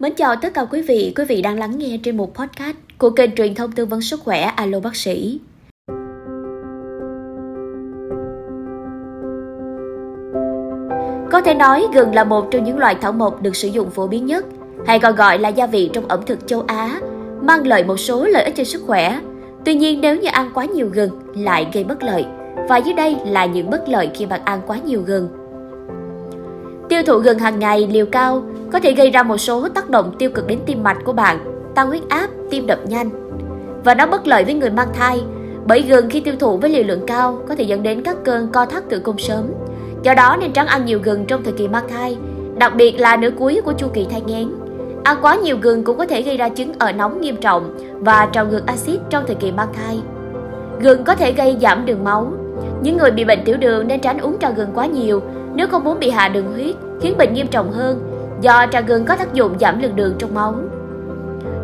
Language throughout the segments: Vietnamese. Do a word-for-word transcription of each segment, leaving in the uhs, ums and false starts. Mến chào tất cả quý vị, quý vị đang lắng nghe trên một podcast của kênh truyền thông tư vấn sức khỏe Alo Bác sĩ. Có thể nói gừng là một trong những loại thảo mộc được sử dụng phổ biến nhất, hay còn gọi là gia vị trong ẩm thực châu Á, mang lại một số lợi ích cho sức khỏe. Tuy nhiên nếu như ăn quá nhiều gừng lại gây bất lợi, và dưới đây là những bất lợi khi bạn ăn quá nhiều gừng. Tiêu thụ gừng hàng ngày liều cao có thể gây ra một số tác động tiêu cực đến tim mạch của bạn, tăng huyết áp, tim đập nhanh. Và nó bất lợi với người mang thai, bởi gừng khi tiêu thụ với liều lượng cao có thể dẫn đến các cơn co thắt tử cung sớm. Do đó nên tránh ăn nhiều gừng trong thời kỳ mang thai, đặc biệt là nửa cuối của chu kỳ thai nghén. Ăn quá nhiều gừng cũng có thể gây ra chứng ở nóng nghiêm trọng và trào ngược axit trong thời kỳ mang thai. Gừng có thể gây giảm đường máu. Những người bị bệnh tiểu đường nên tránh uống trà gừng quá nhiều nếu không muốn bị hạ đường huyết, khiến bệnh nghiêm trọng hơn, do trà gừng có tác dụng giảm lượng đường trong máu.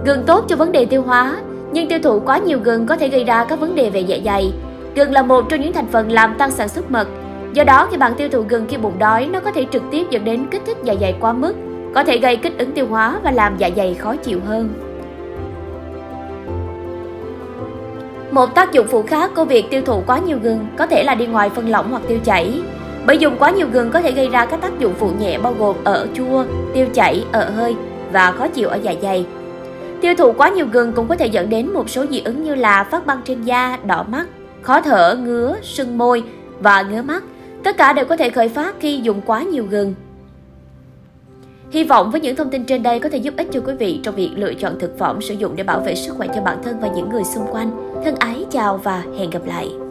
Gừng tốt cho vấn đề tiêu hóa, nhưng tiêu thụ quá nhiều gừng có thể gây ra các vấn đề về dạ dày. Gừng là một trong những thành phần làm tăng sản xuất mật. Do đó, khi bạn tiêu thụ gừng khi bụng đói, nó có thể trực tiếp dẫn đến kích thích dạ dày quá mức, có thể gây kích ứng tiêu hóa và làm dạ dày khó chịu hơn. Một tác dụng phụ khác của việc tiêu thụ quá nhiều gừng có thể là đi ngoài phân lỏng hoặc tiêu chảy. Bởi dùng quá nhiều gừng có thể gây ra các tác dụng phụ nhẹ bao gồm ở chua, tiêu chảy, ở hơi và khó chịu ở dạ dày. Tiêu thụ quá nhiều gừng cũng có thể dẫn đến một số dị ứng như là phát ban trên da, đỏ mắt, khó thở, ngứa, sưng môi và ngứa mắt. Tất cả đều có thể khởi phát khi dùng quá nhiều gừng. Hy vọng với những thông tin trên đây có thể giúp ích cho quý vị trong việc lựa chọn thực phẩm sử dụng để bảo vệ sức khỏe cho bản thân và những người xung quanh. Thân ái chào và hẹn gặp lại!